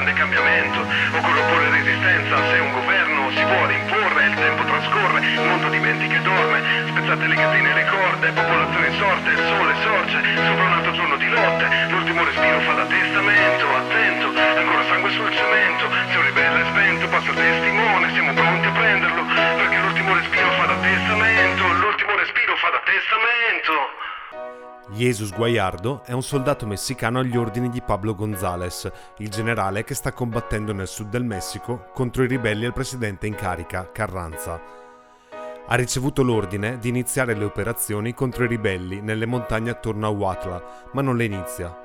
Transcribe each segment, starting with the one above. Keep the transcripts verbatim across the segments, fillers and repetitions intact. grande cambiamento. Occorre opporre resistenza se un governo si vuole imporre. Il tempo trascorre, il mondo dimentica e dorme. Spezzate le catene e le corde, popolazione insorte, il sole sorge sopra un altro giorno di lotte. L'ultimo respiro fa da testamento. Attento, ancora sangue sul cemento. Se un ribelle è spento passa il testimone, siamo pronti a prenderlo, perché l'ultimo respiro fa da testamento. L'ultimo respiro fa da testamento. Jesús Guajardo è un soldato messicano agli ordini di Pablo González, il generale che sta combattendo nel sud del Messico contro i ribelli al presidente in carica, Carranza. Ha ricevuto l'ordine di iniziare le operazioni contro i ribelli nelle montagne attorno a Cuautla, ma non le inizia.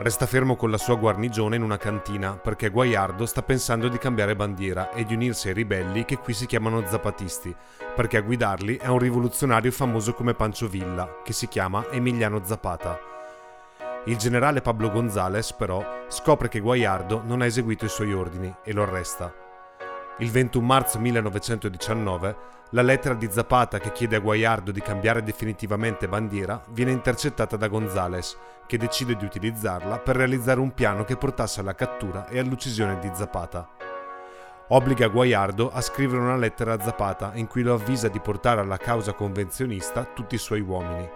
Resta fermo con la sua guarnigione in una cantina perché Guajardo sta pensando di cambiare bandiera e di unirsi ai ribelli che qui si chiamano zapatisti, perché a guidarli è un rivoluzionario famoso come Pancho Villa, che si chiama Emiliano Zapata. Il generale Pablo González, però, scopre che Guajardo non ha eseguito i suoi ordini e lo arresta. Il ventuno marzo millenovecentodiciannove la lettera di Zapata che chiede a Guajardo di cambiare definitivamente bandiera viene intercettata da González, che decide di utilizzarla per realizzare un piano che portasse alla cattura e all'uccisione di Zapata. Obbliga Guajardo a scrivere una lettera a Zapata in cui lo avvisa di portare alla causa convenzionista tutti i suoi uomini.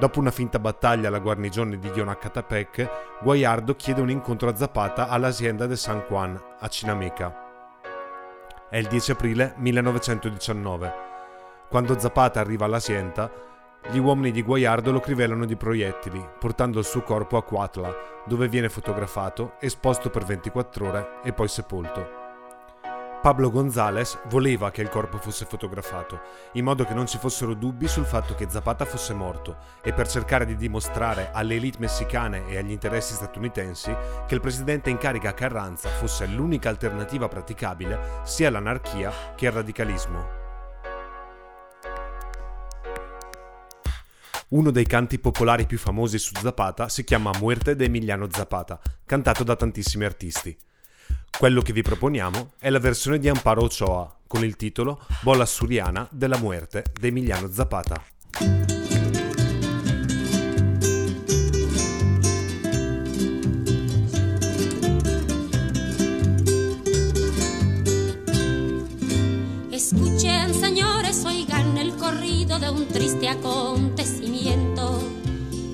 Dopo una finta battaglia alla guarnigione di Jonacatepec, Guajardo chiede un incontro a Zapata all'azienda de San Juan, a Chinameca. È il dieci aprile millenovecentodiciannove. Quando Zapata arriva all'azienda, gli uomini di Guajardo lo crivellano di proiettili, portando il suo corpo a Cuautla, dove viene fotografato, esposto per ventiquattro ore e poi sepolto. Pablo González voleva che il corpo fosse fotografato, in modo che non ci fossero dubbi sul fatto che Zapata fosse morto, e per cercare di dimostrare alle élite messicane e agli interessi statunitensi che il presidente in carica Carranza fosse l'unica alternativa praticabile sia all'anarchia che al radicalismo. Uno dei canti popolari più famosi su Zapata si chiama Muerte de Emiliano Zapata, cantato da tantissimi artisti. Quello che vi proponiamo è la versione di Amparo Ochoa, con il titolo Bola Suriana della Muerte de Emiliano Zapata. Escuchen, señores, oigan el corrido de un triste acontecimiento.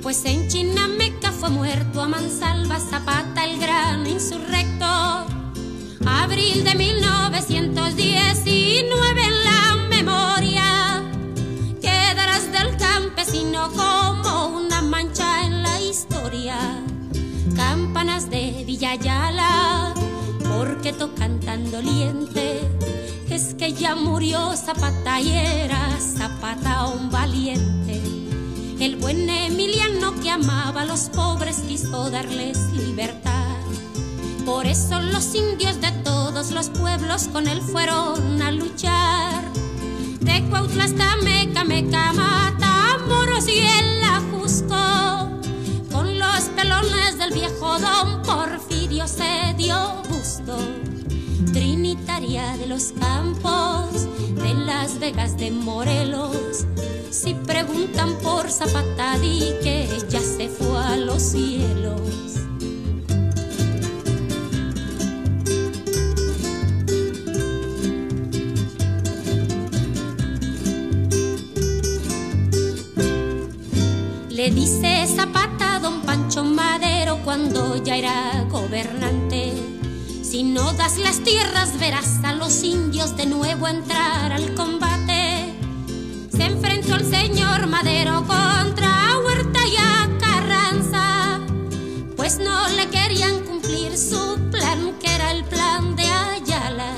Pues en Chinameca fue muerto a mansalva Zapata, el gran insurrecto. Abril de millenovecentodiecinueve en la memoria quedarás del campesino como una mancha en la historia. Campanas de Villayala, porque tocan tan doliente, es que ya murió Zapata y era Zapata un valiente. El buen Emiliano que amaba a los pobres quiso darles libertad. Por eso los indios de todos los pueblos con él fueron a luchar. De Cuautla hasta Meca, Mecamata, Moros y el Ajusco, con los pelones del viejo don Porfirio se dio gusto. Trinitaria de los campos, de Las Vegas de Morelos, si preguntan por Zapata, di que ya se fue a los cielos. Le dice Zapata a don Pancho Madero cuando ya era gobernante: si no das las tierras verás a los indios de nuevo entrar al combate. Se enfrentó el señor Madero contra Huerta y a Carranza, pues no le querían cumplir su plan, que era el plan de Ayala.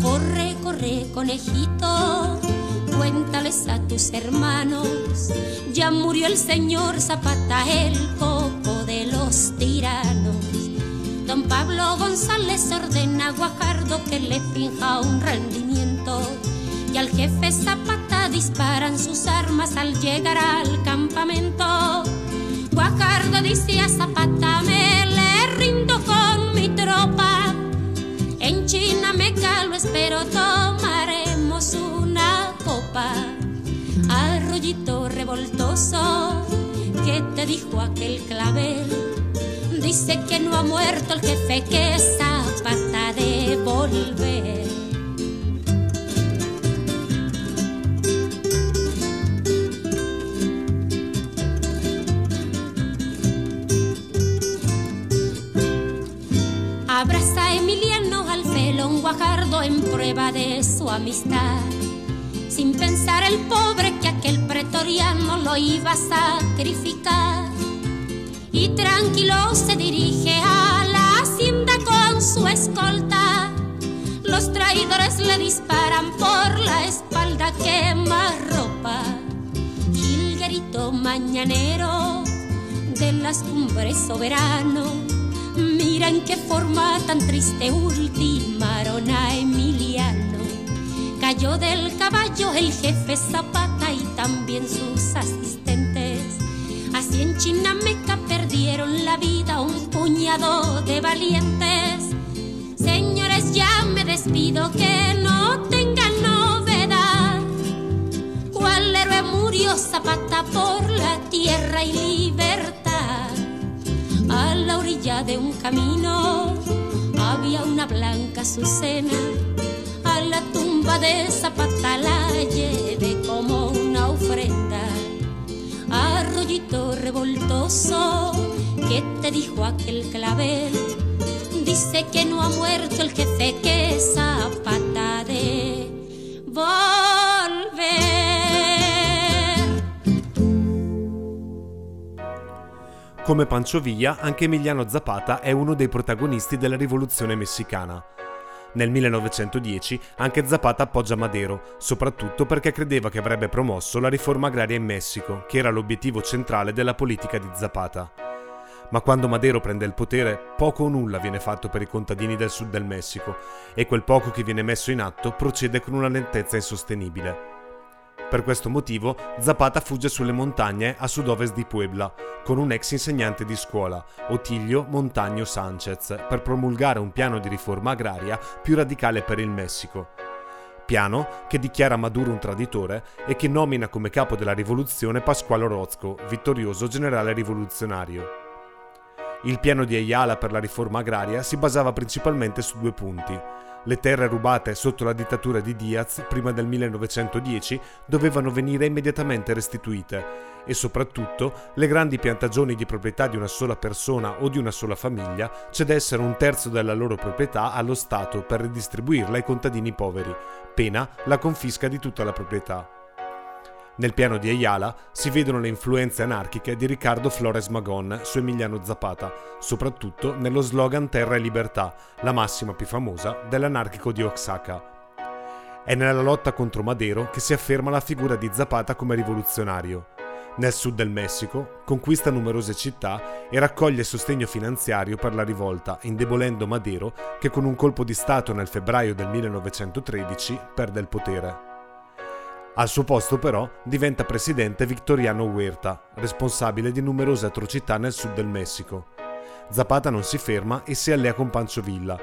Corre, corre, conejito, cuéntales a tus hermanos, ya murió el señor Zapata, el coco de los tiranos. Don Pablo González ordena a Guajardo que le finja un rendimiento, y al jefe Zapata disparan sus armas al llegar al campamento. Guajardo dice a Zapata: me le rindo con mi tropa, en Chinameca lo espero, tomaremos una copa. Arroyito revoltoso, ¿qué te dijo aquel clavel? Di dice que no ha muerto el jefe, que Zapata de volver. Abraza Emiliano al felón Guajardo en prueba de su amistad, sin pensar el pobre que aquel pretoriano lo iba a sacrificar. Y tranquilo se dirige a la hacienda con su escolta. Los traidores le disparan por la espalda, quema ropa. Jilguerito mañanero de las cumbres soberano, mira en qué forma tan triste ultimaron a Emiliano. Cayó del caballo el jefe Zapata y también sus asistentes. Así en Chinameca perdieron la vida un puñado de valientes. Señores, ya me despido, que no tengan novedad. ¿Cuál héroe murió Zapata por la tierra y libertad? A la orilla de un camino había una blanca azucena. A la tumba de Zapata la llevé como una ofrenda. Arroyito revoltoso, ¿qué te dijo aquel clavel? Dice que no ha muerto el jefe, que Zapata de volver. Come Pancho Villa, anche Emiliano Zapata è uno dei protagonisti della rivoluzione messicana. Nel millenovecentodieci anche Zapata appoggia Madero, soprattutto perché credeva che avrebbe promosso la riforma agraria in Messico, che era l'obiettivo centrale della politica di Zapata. Ma quando Madero prende il potere, poco o nulla viene fatto per i contadini del sud del Messico, e quel poco che viene messo in atto procede con una lentezza insostenibile. Per questo motivo Zapata fugge sulle montagne a sud-ovest di Puebla con un ex insegnante di scuola, Ottilio Montaño Sánchez, per promulgare un piano di riforma agraria più radicale per il Messico. Piano che dichiara Maduro un traditore e che nomina come capo della rivoluzione Pascual Orozco, vittorioso generale rivoluzionario. Il piano di Ayala per la riforma agraria si basava principalmente su due punti. Le terre rubate sotto la dittatura di Diaz prima del millenovecentodieci dovevano venire immediatamente restituite e soprattutto le grandi piantagioni di proprietà di una sola persona o di una sola famiglia cedessero un terzo della loro proprietà allo Stato per ridistribuirla ai contadini poveri, pena la confisca di tutta la proprietà. Nel piano di Ayala si vedono le influenze anarchiche di Ricardo Flores Magón su Emiliano Zapata, soprattutto nello slogan Terra e Libertà, la massima più famosa dell'anarchico di Oaxaca. È nella lotta contro Madero che si afferma la figura di Zapata come rivoluzionario. Nel sud del Messico conquista numerose città e raccoglie sostegno finanziario per la rivolta, indebolendo Madero che con un colpo di Stato nel febbraio del millenovecentotredici perde il potere. Al suo posto però diventa presidente Victoriano Huerta, responsabile di numerose atrocità nel sud del Messico. Zapata non si ferma e si allea con Pancho Villa.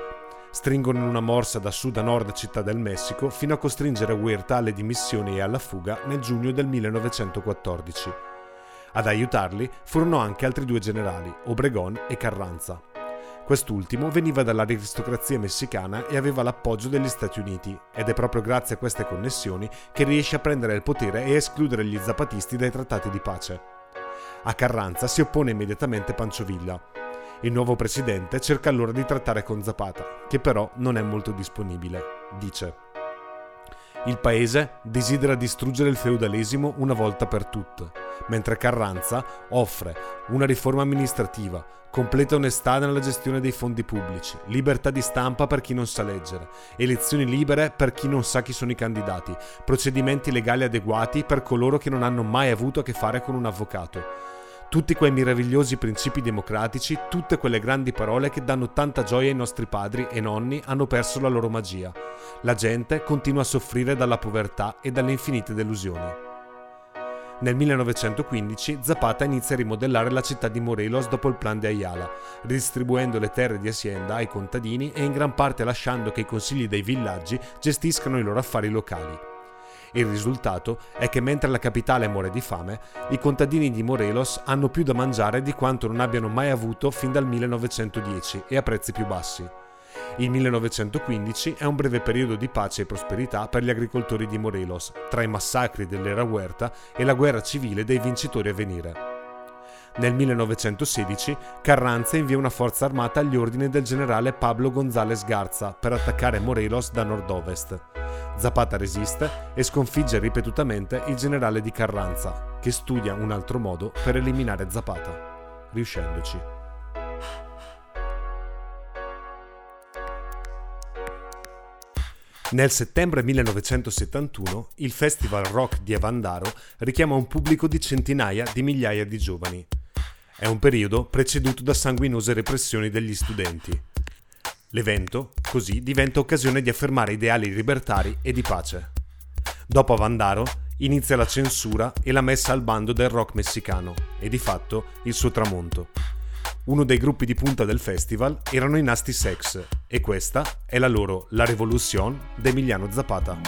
Stringono in una morsa da sud a nord città del Messico fino a costringere Huerta alle dimissioni e alla fuga nel giugno del millenovecentoquattordici. Ad aiutarli furono anche altri due generali, Obregón e Carranza. Quest'ultimo veniva dall'aristocrazia messicana e aveva l'appoggio degli Stati Uniti, ed è proprio grazie a queste connessioni che riesce a prendere il potere e escludere gli zapatisti dai trattati di pace. A Carranza si oppone immediatamente Pancho Villa. Il nuovo presidente cerca allora di trattare con Zapata, che però non è molto disponibile. Dice: il paese desidera distruggere il feudalesimo una volta per tutte, mentre Carranza offre una riforma amministrativa, completa onestà nella gestione dei fondi pubblici, libertà di stampa per chi non sa leggere, elezioni libere per chi non sa chi sono i candidati, procedimenti legali adeguati per coloro che non hanno mai avuto a che fare con un avvocato. Tutti quei meravigliosi principi democratici, tutte quelle grandi parole che danno tanta gioia ai nostri padri e nonni hanno perso la loro magia. La gente continua a soffrire dalla povertà e dalle infinite delusioni. Nel millenovecentoquindici Zapata inizia a rimodellare la città di Morelos dopo il Plan de Ayala, ridistribuendo le terre di hacienda ai contadini e in gran parte lasciando che i consigli dei villaggi gestiscano i loro affari locali. Il risultato è che mentre la capitale muore di fame, i contadini di Morelos hanno più da mangiare di quanto non abbiano mai avuto fin dal millenovecentodieci e a prezzi più bassi. Il millenovecentoquindici è un breve periodo di pace e prosperità per gli agricoltori di Morelos, tra i massacri dell'era Huerta e la guerra civile dei vincitori a venire. Nel millenovecentosedici Carranza invia una forza armata agli ordini del generale Pablo González Garza per attaccare Morelos da nord-ovest. Zapata resiste e sconfigge ripetutamente il generale di Carranza, che studia un altro modo per eliminare Zapata, riuscendoci. Nel settembre millenovecentosettantuno il Festival Rock di Avandaro richiama un pubblico di centinaia di migliaia di giovani. È un periodo preceduto da sanguinose repressioni degli studenti. L'evento, così, diventa occasione di affermare ideali libertari e di pace. Dopo Avandaro inizia la censura e la messa al bando del rock messicano e di fatto il suo tramonto. Uno dei gruppi di punta del festival erano i Nasty Sex e questa è la loro La Revolución di Emiliano Zapata.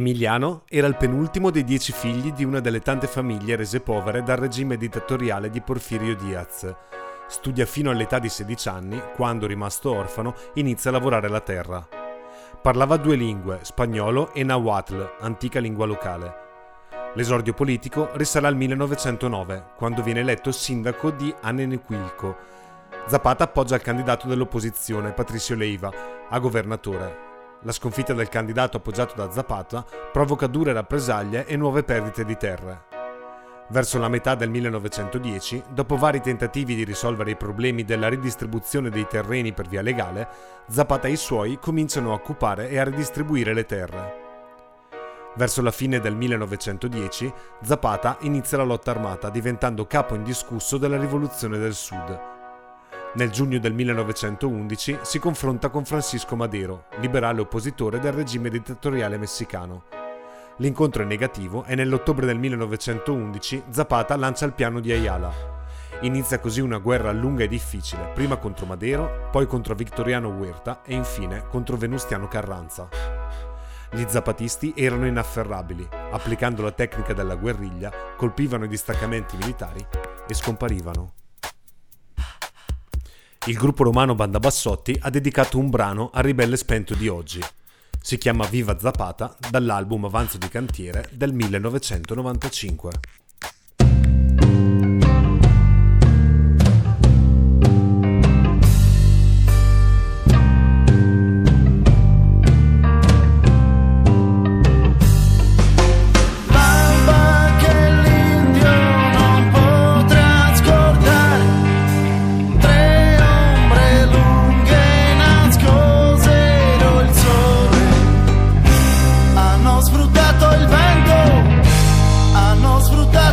Emiliano era il penultimo dei dieci figli di una delle tante famiglie rese povere dal regime dittatoriale di Porfirio Diaz. Studia fino all'età di sedici anni, quando, rimasto orfano, inizia a lavorare la terra. Parlava due lingue, spagnolo e nahuatl, antica lingua locale. L'esordio politico risale al millenovecentonove, quando viene eletto sindaco di Anenecuilco. Zapata appoggia il candidato dell'opposizione, Patricio Leiva, a governatore. La sconfitta del candidato appoggiato da Zapata provoca dure rappresaglie e nuove perdite di terre. Verso la metà del millenovecentodieci, dopo vari tentativi di risolvere i problemi della ridistribuzione dei terreni per via legale, Zapata e i suoi cominciano a occupare e a ridistribuire le terre. Verso la fine del millenovecentodieci, Zapata inizia la lotta armata, diventando capo indiscusso della rivoluzione del Sud. Nel giugno del millenovecentoundici si confronta con Francisco Madero, liberale oppositore del regime dittatoriale messicano. L'incontro è negativo e nell'ottobre del millenovecentoundici Zapata lancia il piano di Ayala. Inizia così una guerra lunga e difficile, prima contro Madero, poi contro Victoriano Huerta e infine contro Venustiano Carranza. Gli zapatisti erano inafferrabili, applicando la tecnica della guerriglia, colpivano i distaccamenti militari e scomparivano. Il gruppo romano Banda Bassotti ha dedicato un brano al ribelle spento di oggi. Si chiama Viva Zapata, dall'album Avanzo di Cantiere del millenovecentonovantacinque. Sfruttato il vento, hanno sfruttato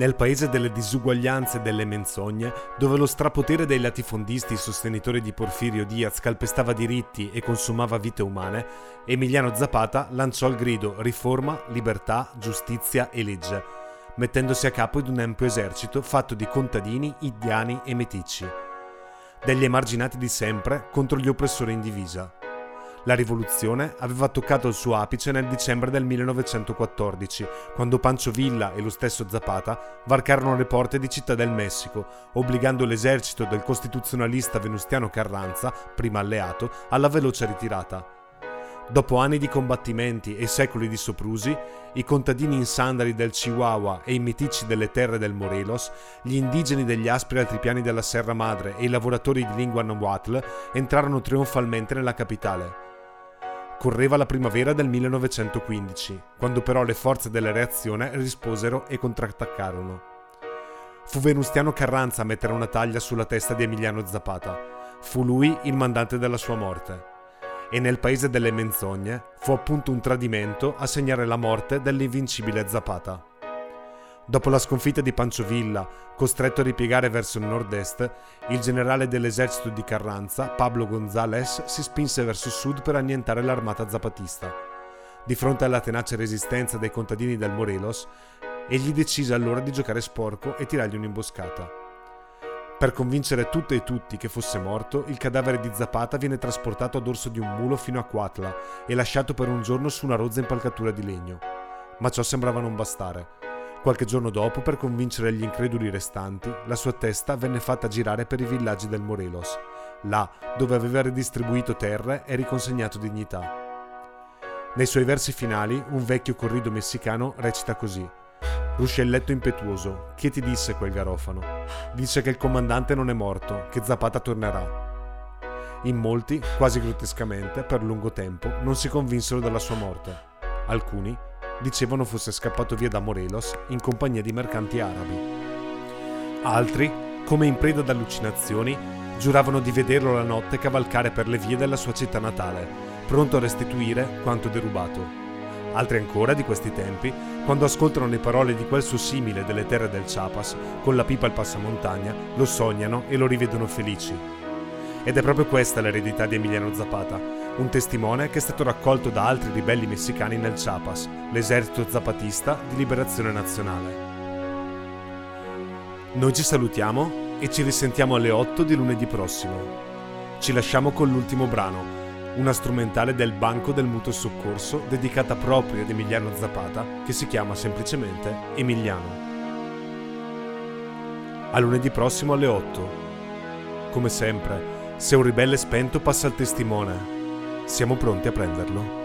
Nel paese delle disuguaglianze e delle menzogne, dove lo strapotere dei latifondisti sostenitori di Porfirio Diaz calpestava diritti e consumava vite umane, Emiliano Zapata lanciò il grido «Riforma, libertà, giustizia e legge», mettendosi a capo di un ampio esercito fatto di contadini, indiani e meticci, degli emarginati di sempre contro gli oppressori in divisa. La rivoluzione aveva toccato il suo apice nel dicembre del millenovecentoquattordici, quando Pancho Villa e lo stesso Zapata varcarono le porte di Città del Messico, obbligando l'esercito del costituzionalista Venustiano Carranza, prima alleato, alla veloce ritirata. Dopo anni di combattimenti e secoli di soprusi, i contadini in sandali del Chihuahua e i meticci delle terre del Morelos, gli indigeni degli aspri altipiani della Serra Madre e i lavoratori di lingua Nahuatl entrarono trionfalmente nella capitale. Correva la primavera del millenovecentoquindici, quando però le forze della reazione risposero e contrattaccarono. Fu Venustiano Carranza a mettere una taglia sulla testa di Emiliano Zapata. Fu lui il mandante della sua morte. E nel paese delle menzogne fu appunto un tradimento a segnare la morte dell'invincibile Zapata. Dopo la sconfitta di Pancho Villa, costretto a ripiegare verso il nord-est, il generale dell'esercito di Carranza, Pablo González, si spinse verso sud per annientare l'armata zapatista. Di fronte alla tenace resistenza dei contadini del Morelos, egli decise allora di giocare sporco e tirargli un'imboscata. Per convincere tutte e tutti che fosse morto, il cadavere di Zapata viene trasportato a dorso di un mulo fino a Cuautla e lasciato per un giorno su una rozza impalcatura di legno. Ma ciò sembrava non bastare. Qualche giorno dopo, per convincere gli increduli restanti, la sua testa venne fatta girare per i villaggi del Morelos, là dove aveva redistribuito terre e riconsegnato dignità. Nei suoi versi finali, un vecchio corrido messicano recita così: «Ruscelletto impetuoso, che ti disse quel garofano? Dice che il comandante non è morto, che Zapata tornerà». In molti, quasi grottescamente, per lungo tempo, non si convinsero della sua morte. Alcuni dicevano fosse scappato via da Morelos in compagnia di mercanti arabi. Altri, come in preda ad allucinazioni, giuravano di vederlo la notte cavalcare per le vie della sua città natale, pronto a restituire quanto derubato. Altri ancora, di questi tempi, quando ascoltano le parole di quel suo simile delle terre del Chiapas, con la pipa al passamontagna, lo sognano e lo rivedono felici. Ed è proprio questa l'eredità di Emiliano Zapata, un testimone che è stato raccolto da altri ribelli messicani nel Chiapas, l'esercito zapatista di liberazione nazionale. Noi ci salutiamo e ci risentiamo alle otto di lunedì prossimo. Ci lasciamo con l'ultimo brano, una strumentale del Banco del Mutuo Soccorso dedicata proprio ad Emiliano Zapata, che si chiama semplicemente Emiliano. A lunedì prossimo alle otto. Come sempre, se un ribelle spento passa il testimone, siamo pronti a prenderlo.